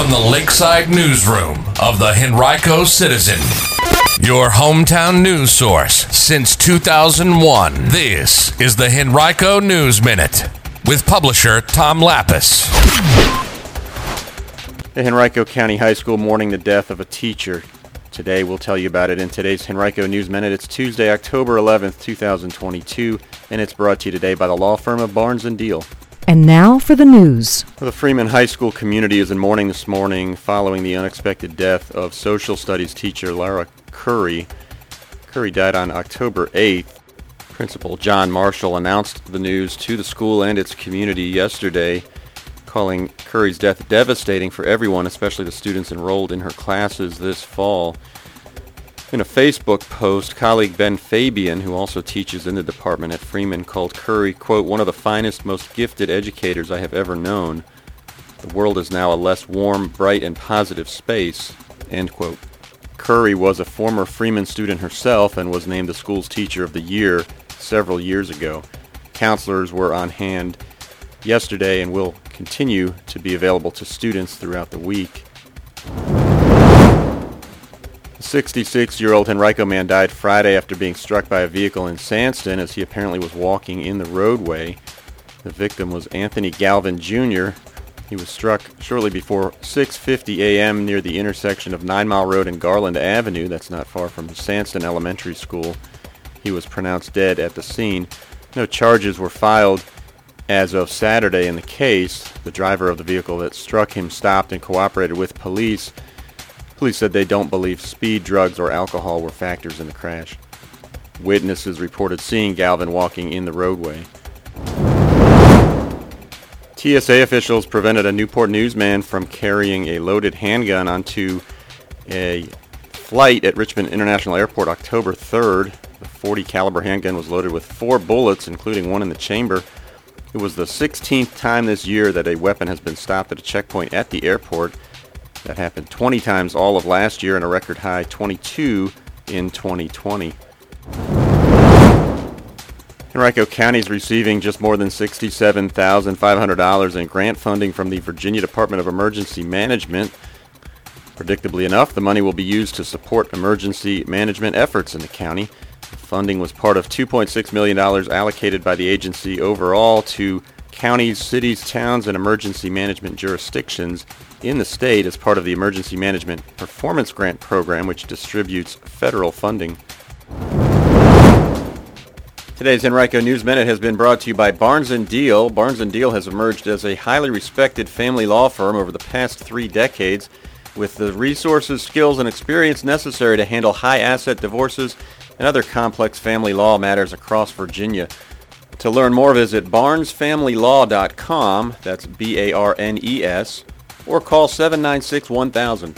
from the Lakeside Newsroom of the Henrico Citizen, your hometown news source since 2001. This is the Henrico News Minute with publisher Tom Lapis. The Henrico County High School mourning the death of a teacher. Today we'll tell you about it in today's Henrico News Minute. It's Tuesday, October 11th, 2022, and it's brought to you today by the law firm of Barnes & Deal. And now for the news. The Freeman High School community is in mourning this morning following the unexpected death of social studies teacher Lara Curry. Curry died on October 8th. Principal John Marshall announced the news to the school and its community yesterday, calling Curry's death devastating for everyone, especially the students enrolled in her classes this fall. In a Facebook post, colleague Ben Fabian, who also teaches in the department at Freeman, called Curry, quote, one of the finest, most gifted educators I have ever known. The world is now a less warm, bright, and positive space, end quote. Curry was a former Freeman student herself and was named the school's teacher of the year several years ago. Counselors were on hand yesterday and will continue to be available to students throughout the week. A 66-year-old Henrico man died Friday after being struck by a vehicle in Sandston as he apparently was walking in the roadway. The victim was Anthony Galvin, Jr. He was struck shortly before 6:50 a.m. near the intersection of 9 Mile Road and Garland Avenue. That's not far from Sandston Elementary School. He was pronounced dead at the scene. No charges were filed as of Saturday in the case. The driver of the vehicle that struck him stopped and cooperated with police. Police said they don't believe speed, drugs, or alcohol were factors in the crash. Witnesses reported seeing Galvin walking in the roadway. TSA officials prevented a Newport News man from carrying a loaded handgun onto a flight at Richmond International Airport October 3rd. The .40 caliber handgun was loaded with 4 bullets, including one in the chamber. It was the 16th time this year that a weapon has been stopped at a checkpoint at the airport. That happened 20 times all of last year and a record high 22 in 2020. Henrico County is receiving just more than $67,500 in grant funding from the Virginia Department of Emergency Management. Predictably enough, the money will be used to support emergency management efforts in the county. The funding was part of $2.6 million allocated by the agency overall to counties, cities, towns, and emergency management jurisdictions in the state as part of the Emergency Management Performance Grant Program, which distributes federal funding. Today's Henrico News Minute has been brought to you by Barnes & Deal. Barnes & Deal has emerged as a highly respected family law firm over the past 3 decades with the resources, skills, and experience necessary to handle high-asset divorces and other complex family law matters across Virginia. To learn more, visit barnesfamilylaw.com, that's B-A-R-N-E-S, or call 796-1000.